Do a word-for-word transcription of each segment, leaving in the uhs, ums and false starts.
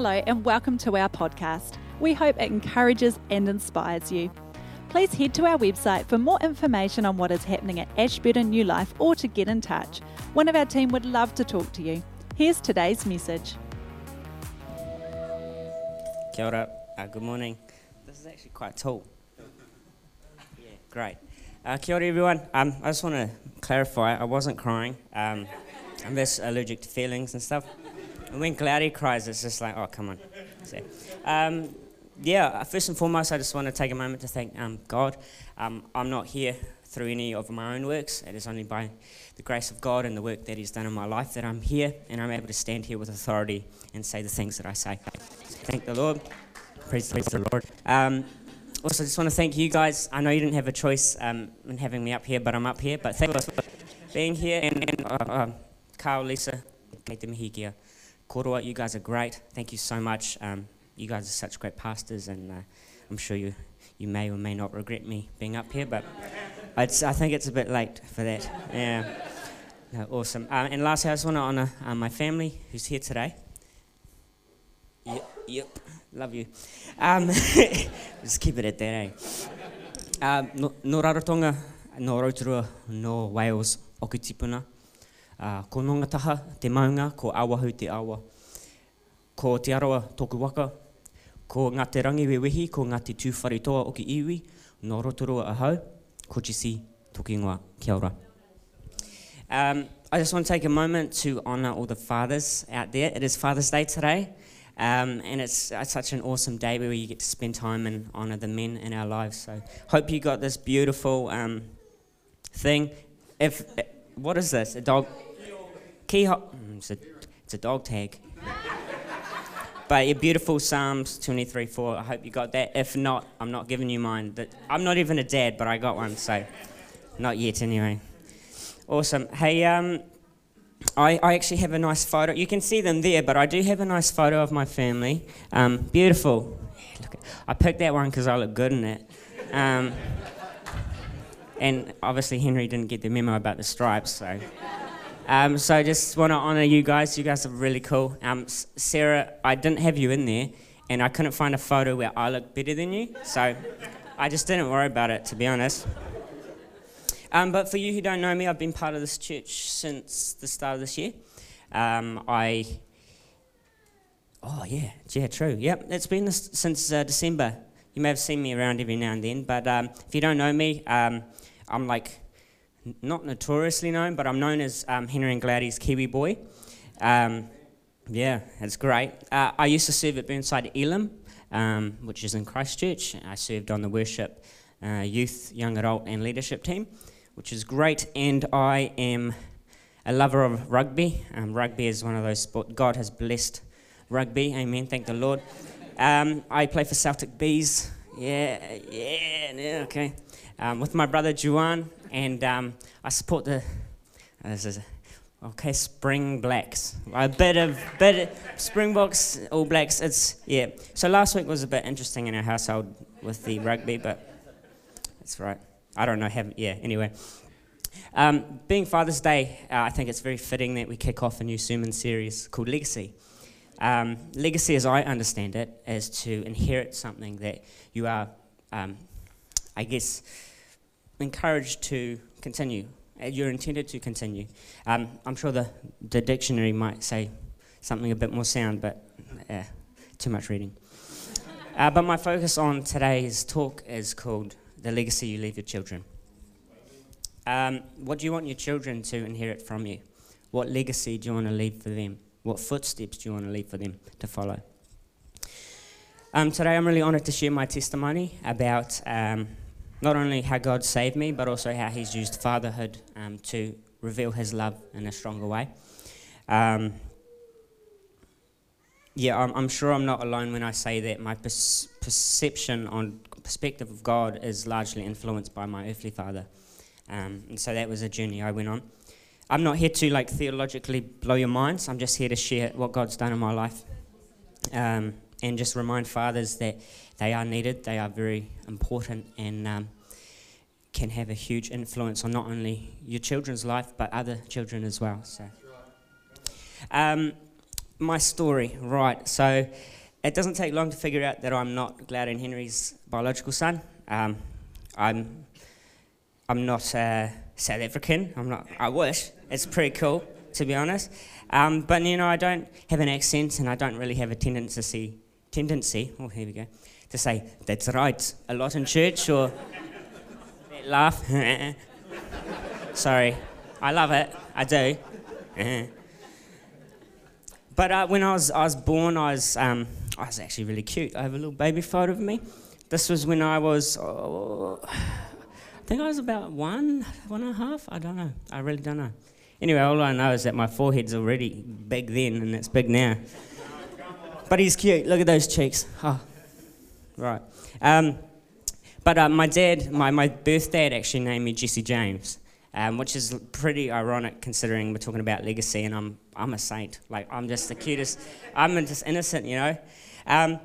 Hello and welcome to our podcast. We hope it encourages and inspires you. Please head to our website for more information on what is happening at Ashburton New Life or to get in touch. One of our team would love to talk to you. Here's today's message. Kia ora. Uh, good morning. This is actually quite tall. Yeah, great. Uh, kia ora everyone. Um, I just want to clarify, I wasn't crying. Um, I'm just allergic to feelings and stuff. And when Cloudy cries, it's just like, oh, come on. So, um, yeah, first and foremost, I just want to take a moment to thank um, God. Um, I'm not here through any of my own works. It is only by the grace of God and the work that He's done in my life that I'm here, and I'm able to stand here with authority and say the things that I say. So thank the Lord. Praise, praise the Lord. Um, Also, just want to thank you guys. I know you didn't have a choice um, in having me up here, but I'm up here. But thank you for being here. And, and uh, um, Kyle, Lisa, Kate Manihiki, Koroa, you guys are great. Thank you so much. Um, you guys are such great pastors, and uh, I'm sure you, you may or may not regret me being up here, but it's, I think it's a bit late for that. Yeah. No, awesome. Uh, and lastly, I just want to honour uh, my family who's here today. Yep, yep. Love you. Um, just keep it at that, eh? Um, no, no Rarotonga, no Rotorua, no Wales, oku tipuna. Uh, ko Ngongataha, te maunga, ko Awahu te awa. Ko Te Aroa, toku waka. Ko Ngate Rangi Wewehi, ko Ngate Tūwharitoa oku iwi, no Rotorua ahau, ko Jisi, toku ingoa, kia ora. Um, I just want to take a moment to honour all the fathers out there. It is Father's Day today. Um, and it's, it's such an awesome day where you get to spend time and honour the men in our lives. So hope you got this beautiful um, thing. If what is this? A dog? Keyhole. It's, it's a dog tag. But your beautiful Psalms twenty-three four. I hope you got that. If not, I'm not giving you mine. That I'm not even a dad, but I got one. So not yet, anyway. Awesome. Hey. Um, I, I actually have a nice photo. You can see them there, but I do have a nice photo of my family. Um, beautiful. Yeah, look at, I picked that one because I look good in it. Um, and obviously Henry didn't get the memo about the stripes, so. Um, so I just want to honour you guys. You guys are really cool. Um, Sarah, I didn't have you in there, and I couldn't find a photo where I look better than you, so I just didn't worry about it, to be honest. Um, but for you who don't know me, I've been part of this church since the start of this year. Um, I, oh yeah, yeah, true. Yep, it's been this, since uh, December. You may have seen me around every now and then, but um, if you don't know me, um, I'm like, n- not notoriously known, but I'm known as um, Henry and Gladys Kiwi Boy. Um, yeah, it's great. Uh, I used to serve at Burnside Elam, um, which is in Christchurch. I served on the worship, uh, youth, young adult and leadership team, which is great, and I am a lover of rugby. Um, rugby is one of those sports. God has blessed rugby, amen, thank the Lord. Um, I play for Celtic Bees, yeah, yeah, yeah okay, um, with my brother Juan, and um, I support the, uh, this is a, okay, Springboks. A bit of, bit of Springboks, All Blacks, it's, yeah. So last week was a bit interesting in our household with the rugby, but that's right. I don't know, haven't, yeah, anyway. Um, being Father's Day, uh, I think it's very fitting that we kick off a new sermon series called Legacy. Um, legacy, as I understand it, is to inherit something that you are, um, I guess, encouraged to continue. You're intended to continue. Um, I'm sure the, the dictionary might say something a bit more sound, but uh, too much reading. Uh, but my focus on today's talk is called The Legacy You Leave Your Children. Um, what do you want your children to inherit from you? What legacy do you want to leave for them? What footsteps do you want to leave for them to follow? Um, today I'm really honoured to share my testimony about um, not only how God saved me, but also how He's used fatherhood um, to reveal His love in a stronger way. Um, yeah, I'm, I'm sure I'm not alone when I say that my pers- perception on perspective of God is largely influenced by my earthly father. Um, and so that was a journey I went on. I'm not here to like theologically blow your minds. I'm just here to share what God's done in my life. Um, and just remind fathers that they are needed, they are very important, and um, can have a huge influence on not only your children's life, but other children as well. So, um, my story, right. So it doesn't take long to figure out that I'm not Glad and Henry's biological son. Um, I'm I'm not uh, South African. I'm not. I wish. It's pretty cool, to be honest. Um, but you know, I don't have an accent, and I don't really have a tendency tendency. Oh, here we go. To say that's right a lot in church or that laugh. Sorry, I love it. I do. But uh, when I was I was born, I was um, I was actually really cute. I have a little baby photo of me. This was when I was, oh, I think I was about one, one and a half. I don't know. I really don't know. Anyway, all I know is that my forehead's already big then, and it's big now. But he's cute. Look at those cheeks. Oh, right. Um, but uh, my dad, my my birth dad, actually named me Jesse James. Um, which is pretty ironic considering we're talking about legacy, and I'm I'm a saint. Like, I'm just the cutest. I'm just innocent, you know. Um,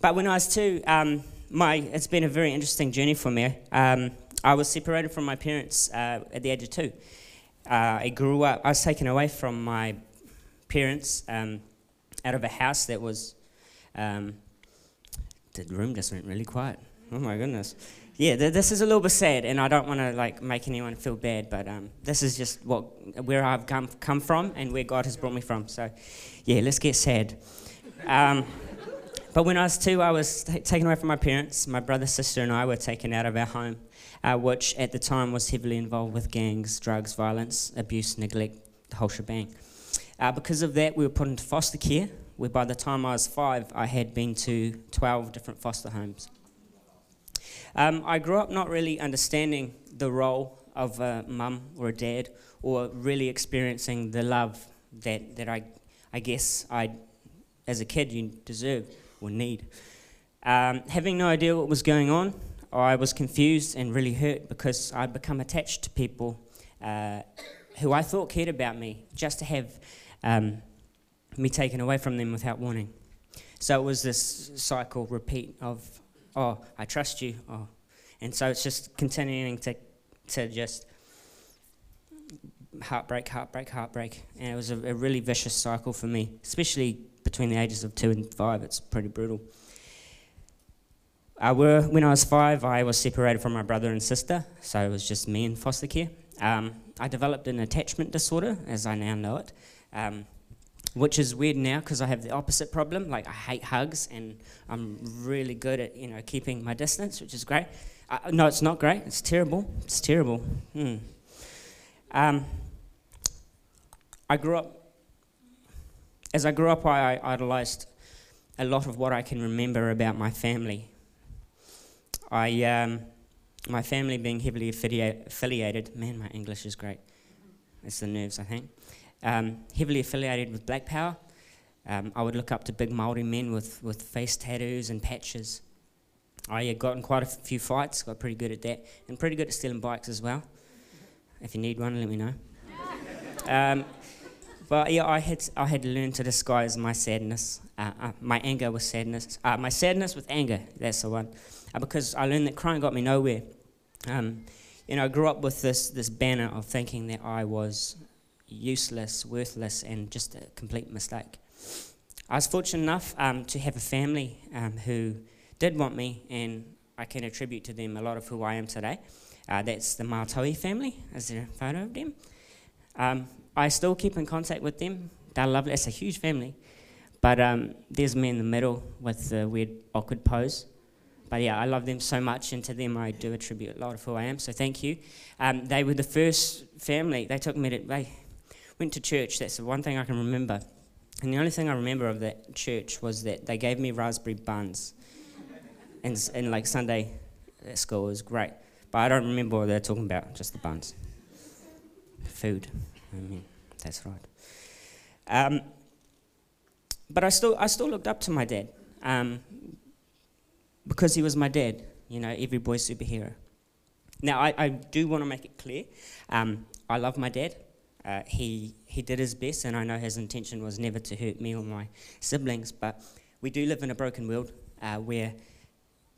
but when I was two, um, my it's been a very interesting journey for me. Um, I was separated from my parents uh, at the age of two. Uh, I grew up. I was taken away from my parents um, out of a house that was. Um, the room just went really quiet. Oh my goodness. Yeah, th- this is a little bit sad, and I don't want to like make anyone feel bad, but um, this is just what where I've come come from and where God has brought me from. So, yeah, let's get sad. Um, but when I was two, I was t- taken away from my parents. My brother, sister, and I were taken out of our home, uh, which at the time was heavily involved with gangs, drugs, violence, abuse, neglect, the whole shebang. Uh, because of that, we were put into foster care, where by the time I was five, I had been to twelve different foster homes. Um, I grew up not really understanding the role of a mum or a dad, or really experiencing the love that, that I I guess I, as a kid, you deserve or need. Um, having no idea what was going on, I was confused and really hurt because I'd become attached to people uh, who I thought cared about me, just to have um, me taken away from them without warning. So it was this cycle repeat of, oh, I trust you, oh. And so it's just continuing to to just heartbreak, heartbreak, heartbreak. And it was a, a really vicious cycle for me, especially between the ages of two and five. It's pretty brutal. I were, when I was five, I was separated from my brother and sister, so it was just me in foster care. Um, I developed an attachment disorder, as I now know it, um, which is weird now because I have the opposite problem. Like, I hate hugs, and I'm really good at, you know, keeping my distance, which is great. Uh, no, it's not great. It's terrible. It's terrible. Mm. Um, I grew up... As I grew up, I, I idolised a lot of what I can remember about my family. I, um, my family being heavily affili- affiliated... Man, my English is great. It's the nerves, I think. Um, heavily affiliated with Black Power. Um, I would look up to big Māori men with, with face tattoos and patches. I had gotten quite a f- few fights, got pretty good at that, and pretty good at stealing bikes as well. If you need one, let me know. um, but yeah, I had I had learned to disguise my sadness, uh, uh, my anger with sadness, uh, my sadness with anger, that's the one, uh, because I learned that crying got me nowhere. Um, you know, I grew up with this this banner of thinking that I was useless, worthless, and just a complete mistake. I was fortunate enough um, to have a family um, who did want me, and I can attribute to them a lot of who I am today. Uh, that's the MaToei family. Is there a photo of them? Um, I still keep in contact with them. They're lovely. It's a huge family. But um, there's me in the middle with the weird, awkward pose. But yeah, I love them so much, and to them I do attribute a lot of who I am, so thank you. Um, they were the first family. They took me to... They, went to church. That's the one thing I can remember. And the only thing I remember of that church was that they gave me raspberry buns. and, and like Sunday at school was great. But I don't remember what they were talking about, just the buns. Food. I mean, that's right. Um, but I still I still looked up to my dad um, because he was my dad, you know, every boy superhero. Now, I, I do want to make it clear. Um, I love my dad. Uh, he he did his best, and I know his intention was never to hurt me or my siblings, but we do live in a broken world uh, where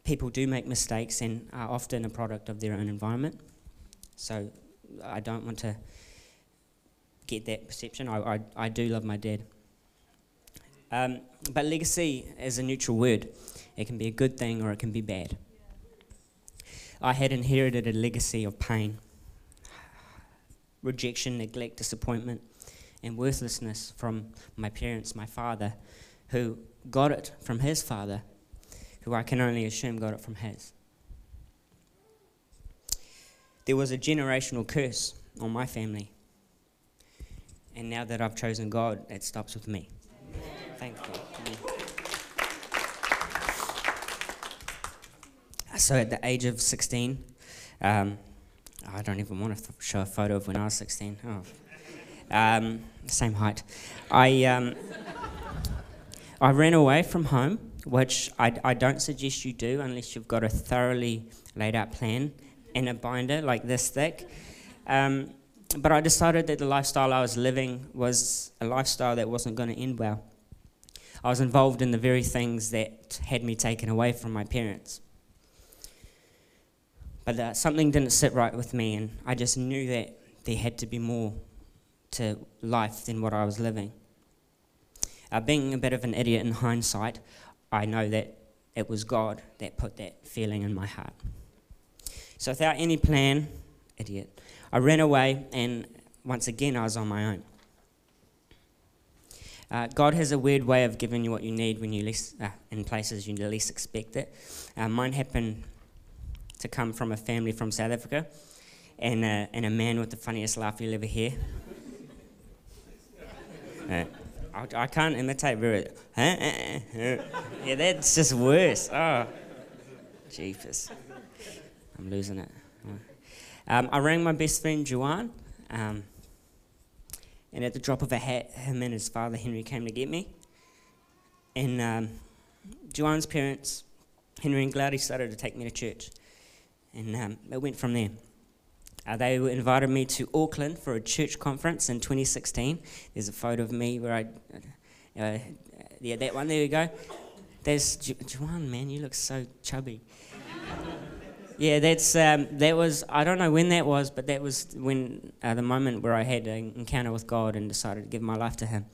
people do make mistakes and are often a product of their own environment. So I don't want to get that perception. I I, I do love my dad. Um, but legacy is a neutral word. It can be a good thing or it can be bad. I had inherited a legacy of pain, rejection, neglect, disappointment, and worthlessness from my parents, my father, who got it from his father, who I can only assume got it from his. There was a generational curse on my family, and now that I've chosen God, it stops with me. Thank you. So at the age of sixteen, um, I don't even want to show a photo of when I was sixteen. Oh, um, same height. I um, I ran away from home, which I, I don't suggest you do unless you've got a thoroughly laid out plan and a binder like this thick. Um, but I decided that the lifestyle I was living was a lifestyle that wasn't going to end well. I was involved in the very things that had me taken away from my parents. But uh, something didn't sit right with me, and I just knew that there had to be more to life than what I was living. Uh, being a bit of an idiot in hindsight, I know that it was God that put that feeling in my heart. So without any plan, idiot, I ran away, and once again I was on my own. Uh, God has a weird way of giving you what you need when you least, uh, in places you least expect it. Uh, mine happened to come from a family from South Africa, and a, and a man with the funniest laugh you'll ever hear. uh, I, I can't imitate very. Yeah, that's just worse. Oh, jeepers, I'm losing it. Um, I rang my best friend Juan, um, and at the drop of a hat, him and his father Henry came to get me. And um, Juan's parents, Henry and Gladys, started to take me to church. And um, it went from there. Uh, they invited me to Auckland for a church conference in twenty sixteen. There's a photo of me where I, uh, yeah, that one, there you go. There's Ju- Juan, man, you look so chubby. yeah, that's, um, that was, I don't know when that was, but that was when, uh, the moment where I had an encounter with God and decided to give my life to Him.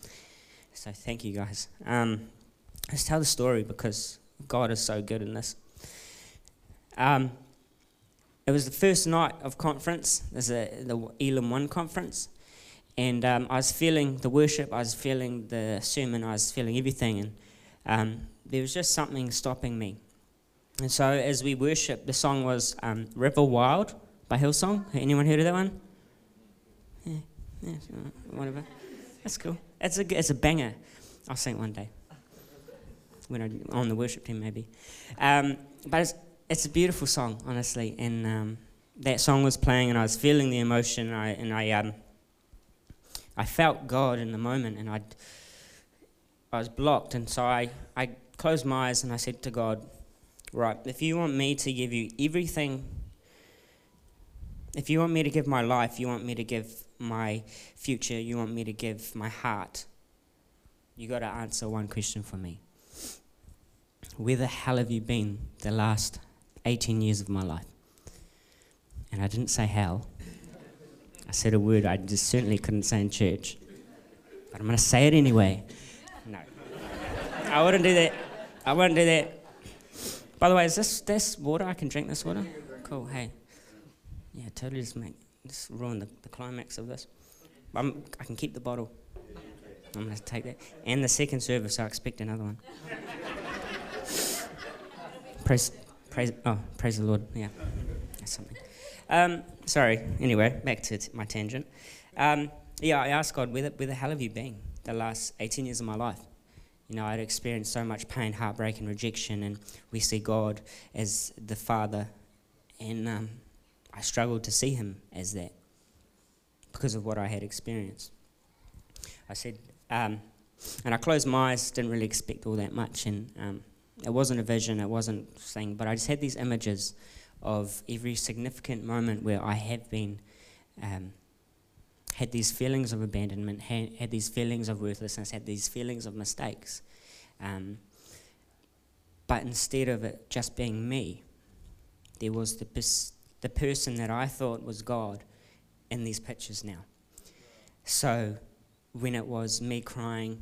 So thank you guys. Um, let's tell the story because God is so good in this. Um, It was the first night of conference. There's a the Elam One conference, and um, I was feeling the worship, I was feeling the sermon, I was feeling everything, and um, there was just something stopping me. And so as we worshipped, the song was um, River Wild by Hillsong. Anyone heard of that one? Yeah, yeah, whatever. That's cool. It's a it's a banger. I'll sing it one day when I'm on the worship team, maybe. Um, but it's. It's a beautiful song, honestly, and um, that song was playing, and I was feeling the emotion, and I and I, um, I felt God in the moment, and I I was blocked, and so I, I closed my eyes, and I said to God, right, if you want me to give you everything, if you want me to give my life, you want me to give my future, you want me to give my heart, you got to answer one question for me. Where the hell have you been the last eighteen years of my life? And I didn't say hell. I said a word I just certainly couldn't say in church. But I'm going to say it anyway. No. I wouldn't do that. I wouldn't do that. By the way, is this this water? I can drink this water? Cool, hey. Yeah, totally just make, just ruin the, the climax of this. I'm, I can keep the bottle. I'm going to take that. And the second service, I expect another one. Praise, praise, oh, praise the Lord, yeah, that's something. Um, sorry, anyway, back to t- my tangent. Um, yeah, I asked God, where the, where the hell have you been the last eighteen years of my life? You know, I'd experienced so much pain, heartbreak, and rejection, and we see God as the Father, and um, I struggled to see Him as that because of what I had experienced. I said, um, and I closed my eyes, didn't really expect all that much, and... Um, It wasn't a vision, it wasn't a thing, but I just had these images of every significant moment where I have been, um, had these feelings of abandonment, had, had these feelings of worthlessness, had these feelings of mistakes. Um, but instead of it just being me, there was the pers- the person that I thought was God in these pictures now. So when it was me crying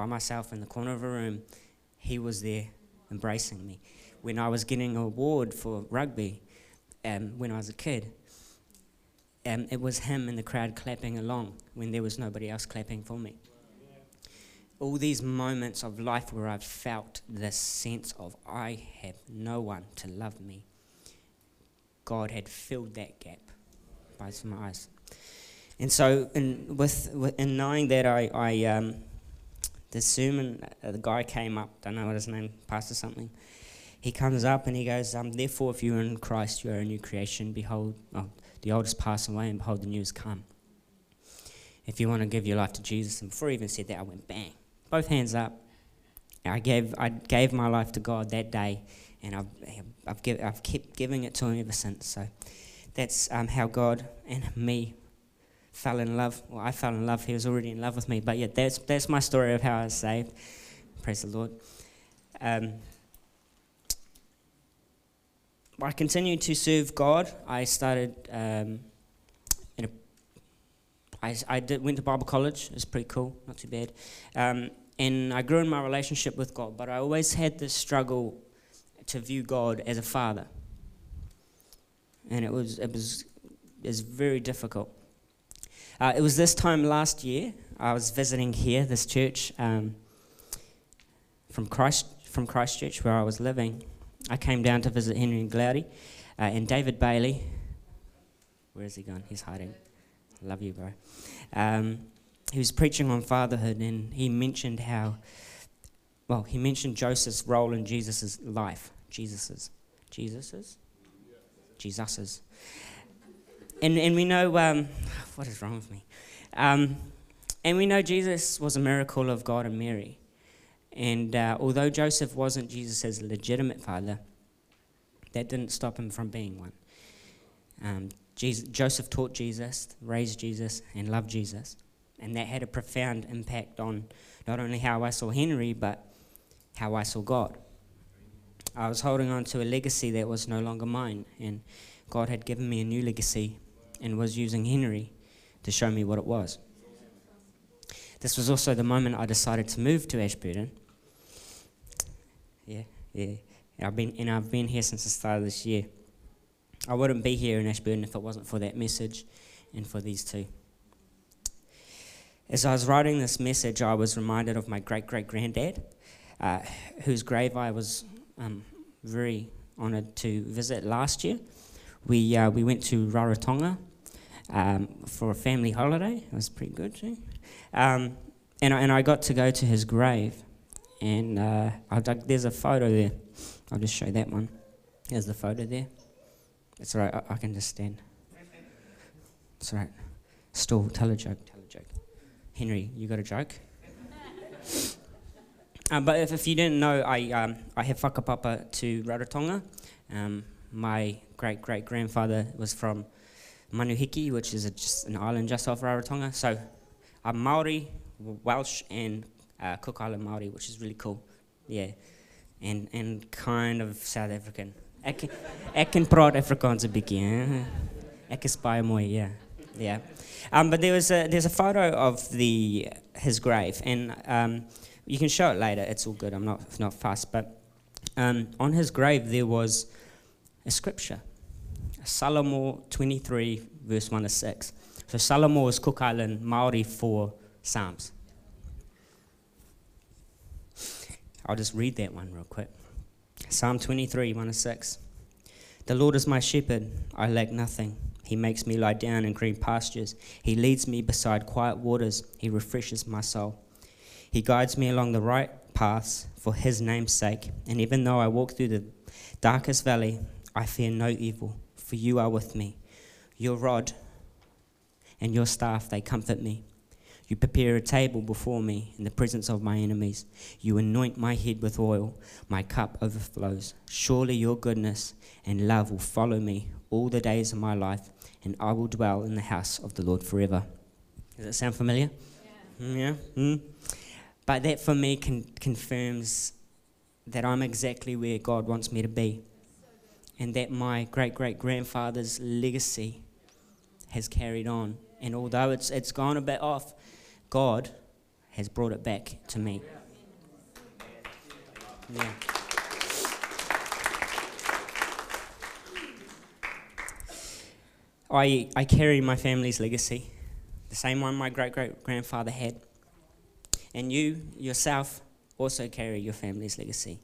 by myself in the corner of a room, he was there embracing me. When I was getting an award for rugby um, when I was a kid, um, it was him in the crowd clapping along when there was nobody else clapping for me. All these moments of life where I've felt this sense of I have no one to love me, God had filled that gap by my eyes. And so in, with, with, in knowing that, I, I um, the sermon, uh, the guy came up, don't know what his name, pastor something, he comes up and he goes, um, therefore if you are in Christ, you are a new creation, behold, oh, the old has passed away and behold, the new has come. If you want to give your life to Jesus, and before he even said that, I went bang. Both hands up. I gave I gave my life to God that day, and I've I've, give, I've kept giving it to him ever since. So that's um, how God and me fell in love. Well, I fell in love. He was already in love with me. But yeah, that's that's my story of how I was saved. Praise the Lord. Um, I continued to serve God. I started. Um, in a, I I did, went to Bible college. It was pretty cool. Not too bad. Um, And I grew in my relationship with God, but I always had this struggle to view God as a father. And it was it was, it was very difficult. Uh, it was this time last year, I was visiting here, this church, um, from Christ from Christchurch where I was living. I came down to visit Henry and Glowdy, uh, and David Bailey. Where is he gone? He's hiding. Love you, bro. Um, He was preaching on fatherhood, and he mentioned how, well, he mentioned Joseph's role in Jesus' life. Jesus's. Jesus's? Jesus's. And and we know, um, what is wrong with me? Um, and we know Jesus was a miracle of God and Mary. And uh, although Joseph wasn't Jesus' legitimate father, that didn't stop him from being one. Um, Jesus, Joseph taught Jesus, raised Jesus, and loved Jesus. And that had a profound impact on not only how I saw Henry, but how I saw God. I was holding on to a legacy that was no longer mine, and God had given me a new legacy and was using Henry to show me what it was. This was also the moment I decided to move to Ashburton. Yeah, yeah. And I've been, and I've been here since the start of this year. I wouldn't be here in Ashburton if it wasn't for that message and for these two. As I was writing this message, I was reminded of my great-great-granddad, uh, whose grave I was um, very honoured to visit last year. We uh, we went to Rarotonga um, for a family holiday. It was pretty good, too. Um, and, I, and I got to go to his grave. And uh, I dug, there's a photo there. I'll just show that one. There's the photo there. It's all right. I, I can just stand. It's all right. Still, tell a joke, tell a joke. Henry, you got a joke? um, but if, if you didn't know, I um, I have whakapapa to Rarotonga. Um, my great-great-grandfather was from Manihiki, which is a, just an island just off Rarotonga. So I'm Māori, Welsh, and uh, Cook Island Māori, which is really cool. Yeah, and and kind of South African. Ek can praat Afrikaans 'n bietjie, eh? Ek is baie mooi, yeah. Yeah, um, but there was a, there's a photo of the his grave, and um, you can show it later. It's all good. I'm not not fussed. But um, on his grave there was a scripture, Salamo twenty-three verse one to six. So Salamo is Cook Island Maori for Psalms. I'll just read that one real quick. Psalm twenty-three one to six. The Lord is my shepherd; I lack nothing. He makes me lie down in green pastures. He leads me beside quiet waters. He refreshes my soul. He guides me along the right paths for his name's sake. And even though I walk through the darkest valley, I fear no evil, for you are with me. Your rod and your staff, they comfort me. You prepare a table before me in the presence of my enemies. You anoint my head with oil. My cup overflows. Surely your goodness and love will follow me all the days of my life, and I will dwell in the house of the Lord forever. Does that sound familiar? Yeah. Mm, yeah? Mm. But that for me con- confirms that I'm exactly where God wants me to be, and that my great-great-grandfather's legacy has carried on. And although it's it's gone a bit off, God has brought it back to me. Yeah. I, I carry my family's legacy, the same one my great-great-grandfather had. And you, yourself, also carry your family's legacy.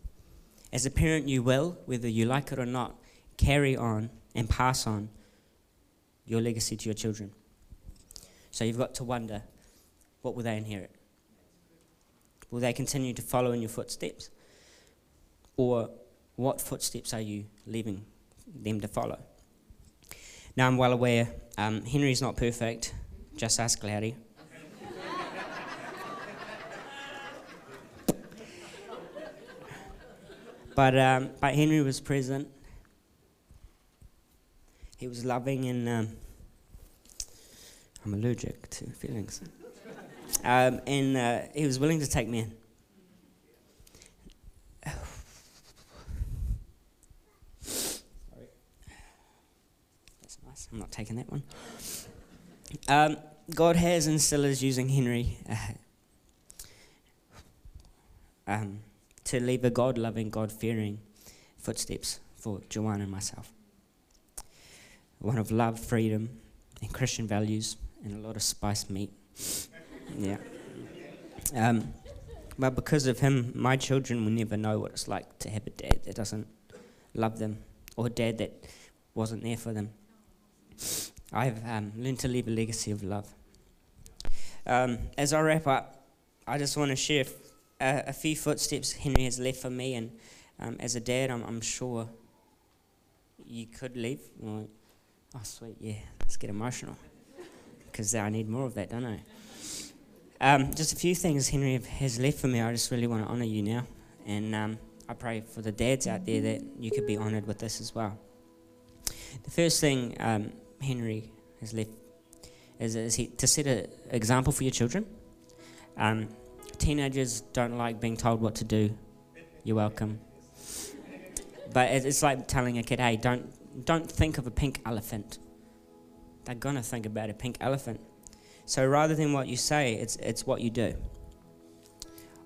As a parent, you will, whether you like it or not, carry on and pass on your legacy to your children. So you've got to wonder, what will they inherit? Will they continue to follow in your footsteps? Or what footsteps are you leaving them to follow? Now, I'm well aware, um, Henry's not perfect, just ask Larry. but, um, but Henry was present, he was loving, and um, I'm allergic to feelings. um, and uh, he was willing to take me in. I'm not taking that one. Um, God has and still is using Henry uh, um, to leave a God-loving, God-fearing footsteps for Joanne and myself. One of love, freedom, and Christian values, and a lot of spiced meat. Yeah. Um, but because of him, my children will never know what it's like to have a dad that doesn't love them, or a dad that wasn't there for them. I've um, learned to leave a legacy of love. Um, as I wrap up, I just want to share f- a, a few footsteps Henry has left for me, and um, as a dad, I'm, I'm sure you could leave. Oh, sweet, yeah, let's get emotional, because I need more of that, don't I? Um, just a few things Henry has left for me. I just really want to honour you now, and um, I pray for the dads out there that you could be honoured with this as well. The first thing um, Henry has left is, is he, to set an example for your children. Um, teenagers don't like being told what to do. You're welcome. But it's like telling a kid, hey, don't don't think of a pink elephant. They're gonna think about a pink elephant. So rather than what you say, it's it's what you do.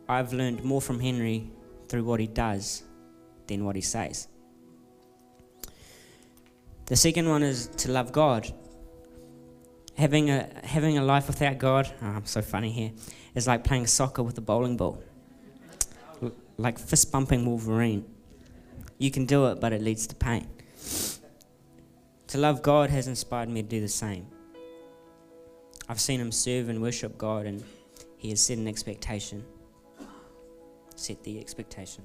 I've learned more from Henry through what he does than what he says. The second one is to love God. Having a having a life without God, oh, I'm so funny here, is like playing soccer with a bowling ball. L- like fist bumping Wolverine. You can do it, but it leads to pain. To love God has inspired me to do the same. I've seen him serve and worship God, and he has set an expectation. Set the expectation.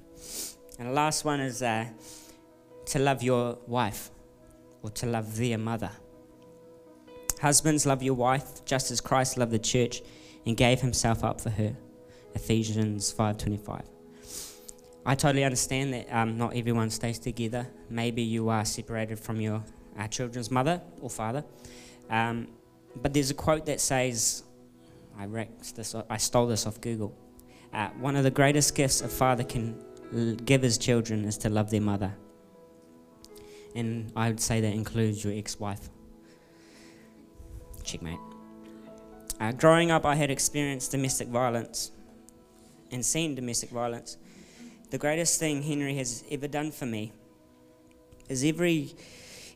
And the last one is uh, to love your wife. Or to love their mother. Husbands, love your wife just as Christ loved the church and gave himself up for her. Ephesians five twenty-five. I totally understand that um, not everyone stays together. Maybe you are separated from your uh, children's mother or father. Um, but there's a quote that says, I wrecked this, I stole this off Google. Uh, one of the greatest gifts a father can l- give his children is to love their mother. And I would say that includes your ex-wife. Checkmate. Uh, growing up, I had experienced domestic violence and seen domestic violence. The greatest thing Henry has ever done for me is every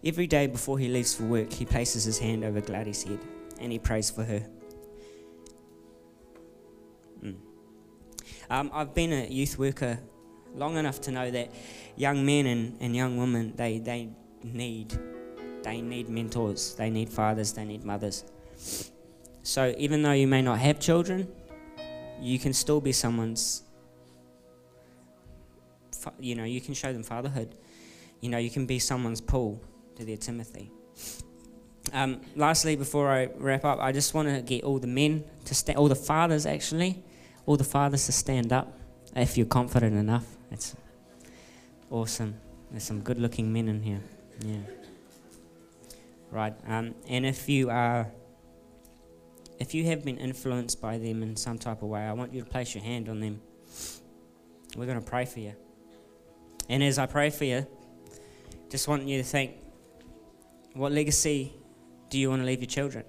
every day before he leaves for work, he places his hand over Gladys' head and he prays for her. Mm. Um, I've been a youth worker long enough to know that young men and, and young women, they they need they need mentors, they need fathers, they need mothers. So even though you may not have children, you can still be someone's, you know, you can show them fatherhood. You know, you can be someone's Paul to their Timothy. Um, lastly, before I wrap up, I just want to get all the men, to sta- all the fathers actually, all the fathers to stand up if you're confident enough. It's awesome. There's some good-looking men in here. Yeah. Right. Um, and if you are, if you have been influenced by them in some type of way, I want you to place your hand on them. We're going to pray for you. And as I pray for you, just want you to think, what legacy do you want to leave your children?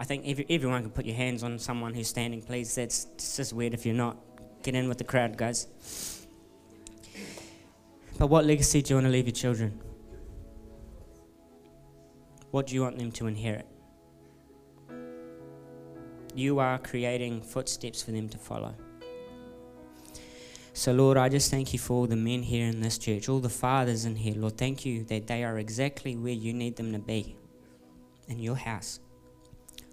I think every, everyone can put your hands on someone who's standing, please. That's it's just weird if you're not. Get in with the crowd, guys. But what legacy do you want to leave your children? What do you want them to inherit? You are creating footsteps for them to follow. So, Lord, I just thank you for all the men here in this church, all the fathers in here. Lord, thank you that they are exactly where you need them to be, in your house.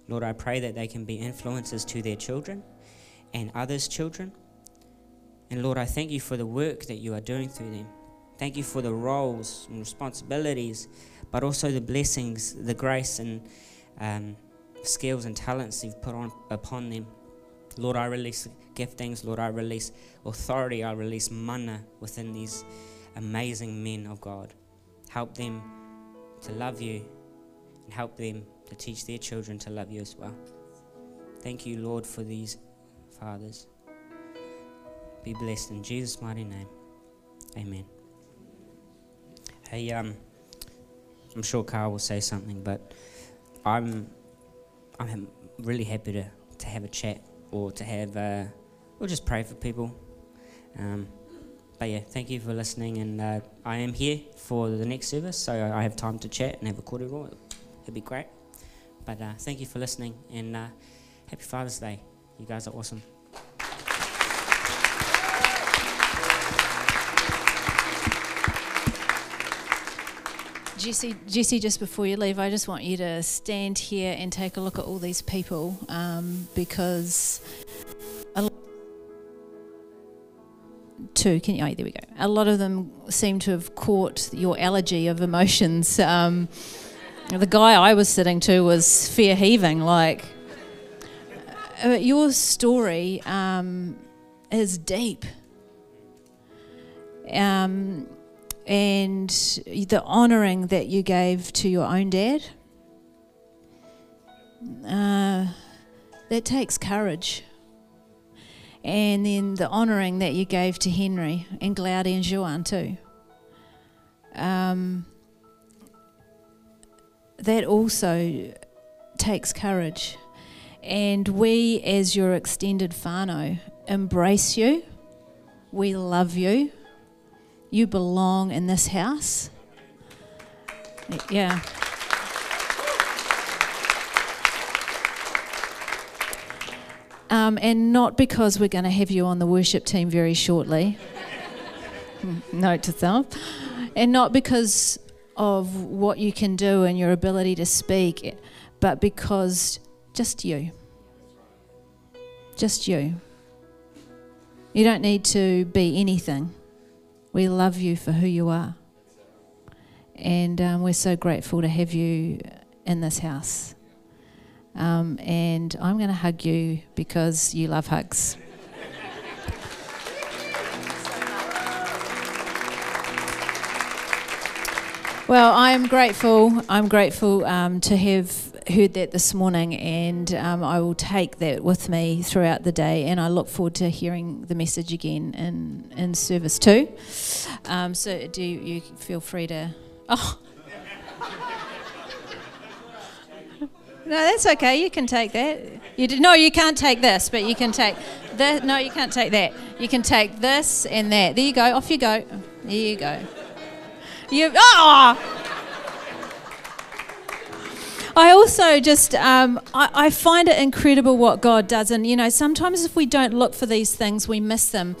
Lord, I pray that they can be influences to their children and others' children. And, Lord, I thank you for the work that you are doing through them. Thank you for the roles and responsibilities, but also the blessings, the grace and um, skills and talents you've put on upon them. Lord, I release giftings. Lord, I release authority. I release mana within these amazing men of God. Help them to love you and help them to teach their children to love you as well. Thank you, Lord, for these fathers. Be blessed in Jesus' mighty name. Amen. Hey, um, I'm sure Carl will say something, but I'm I'm really happy to, to have a chat or to have, uh, we'll just pray for people. Um, but yeah, thank you for listening, and uh, I am here for the next service, so I have time to chat and have a kōrero. It'd be great. But uh, thank you for listening, and uh, happy Father's Day. You guys are awesome. Jesse, Jesse, just before you leave, I just want you to stand here and take a look at all these people, um, because a lot two, can you? Oh, there we go. A lot of them seem to have caught your allergy of emotions. Um, the guy I was sitting to was fair heaving. Like uh, your story um, is deep. Um. And the honouring that you gave to your own dad, uh, that takes courage. And then the honouring that you gave to Henry and Glaudy and Joan too. Um, that also takes courage. And we, as your extended whānau, embrace you. We love you. You belong in this house. Yeah. Um, and not because we're going to have you on the worship team very shortly. Note to self. And not because of what you can do and your ability to speak, but because just you. Just you. You don't need to be anything. We love you for who you are, and um, we're so grateful to have you in this house. Um, and I'm going to hug you because you love hugs. Well, I am grateful. I'm grateful um, to have heard that this morning, and um, I will take that with me throughout the day, and I look forward to hearing the message again in, in service too. Um, so do you, you feel free to... Oh. No, that's okay. You can take that. You do, no, you can't take this, but you can take... The, no, you can't take that. You can take this and that. There you go. Off you go. There you go. You... Oh! I also just, um, I, I find it incredible what God does. And, you know, sometimes if we don't look for these things, we miss them.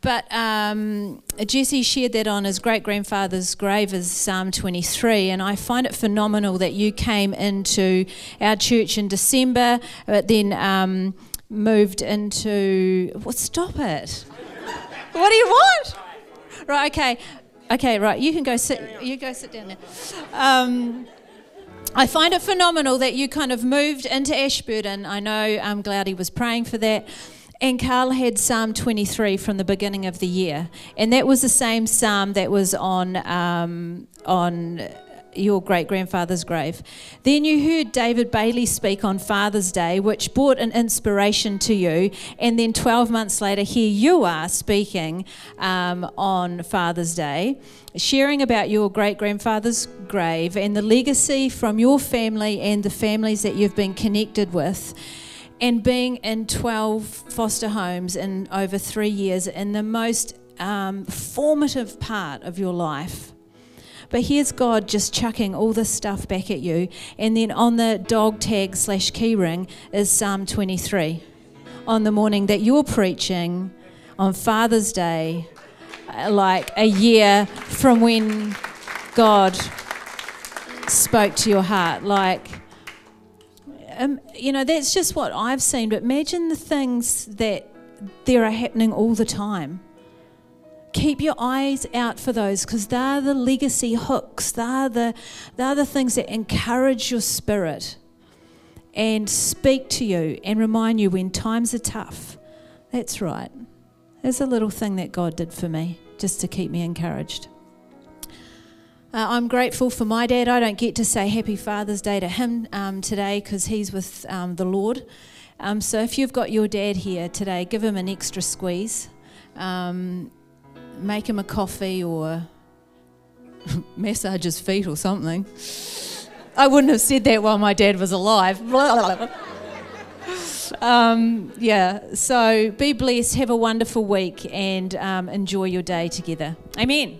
But um, Jesse shared that on his great-grandfather's grave is Psalm twenty-three. And I find it phenomenal that you came into our church in December, but then um, moved into, well, stop it. What do you want? Right, okay. Okay, right, you can go sit, you go sit down there. Um I find it phenomenal that you kind of moved into Ashburton. I know um, Glaudy was praying for that. And Carl had Psalm twenty-three from the beginning of the year. And that was the same psalm that was on um, on your great-grandfather's grave. Then you heard David Bailey speak on Father's Day, which brought an inspiration to you, and then twelve months later, here you are speaking um, on Father's Day, sharing about your great-grandfather's grave and the legacy from your family and the families that you've been connected with, and being in twelve foster homes in over three years in the most um, formative part of your life. But here's God just chucking all this stuff back at you. And then on the dog tag slash key ring is Psalm twenty-three. On the morning that you're preaching on Father's Day, like a year from when God spoke to your heart. Like, um, you know, that's just what I've seen. But imagine the things that there are happening all the time. Keep your eyes out for those, because they're the legacy hooks. They're the, they're the things that encourage your spirit and speak to you and remind you when times are tough. That's right. There's a little thing that God did for me just to keep me encouraged. Uh, I'm grateful for my dad. I don't get to say Happy Father's Day to him um, today because he's with um, the Lord. Um, so if you've got your dad here today, give him an extra squeeze. Um Make him a coffee or massage his feet or something. I wouldn't have said that while my dad was alive. um, yeah, so be blessed, have a wonderful week, and um, enjoy your day together. Amen.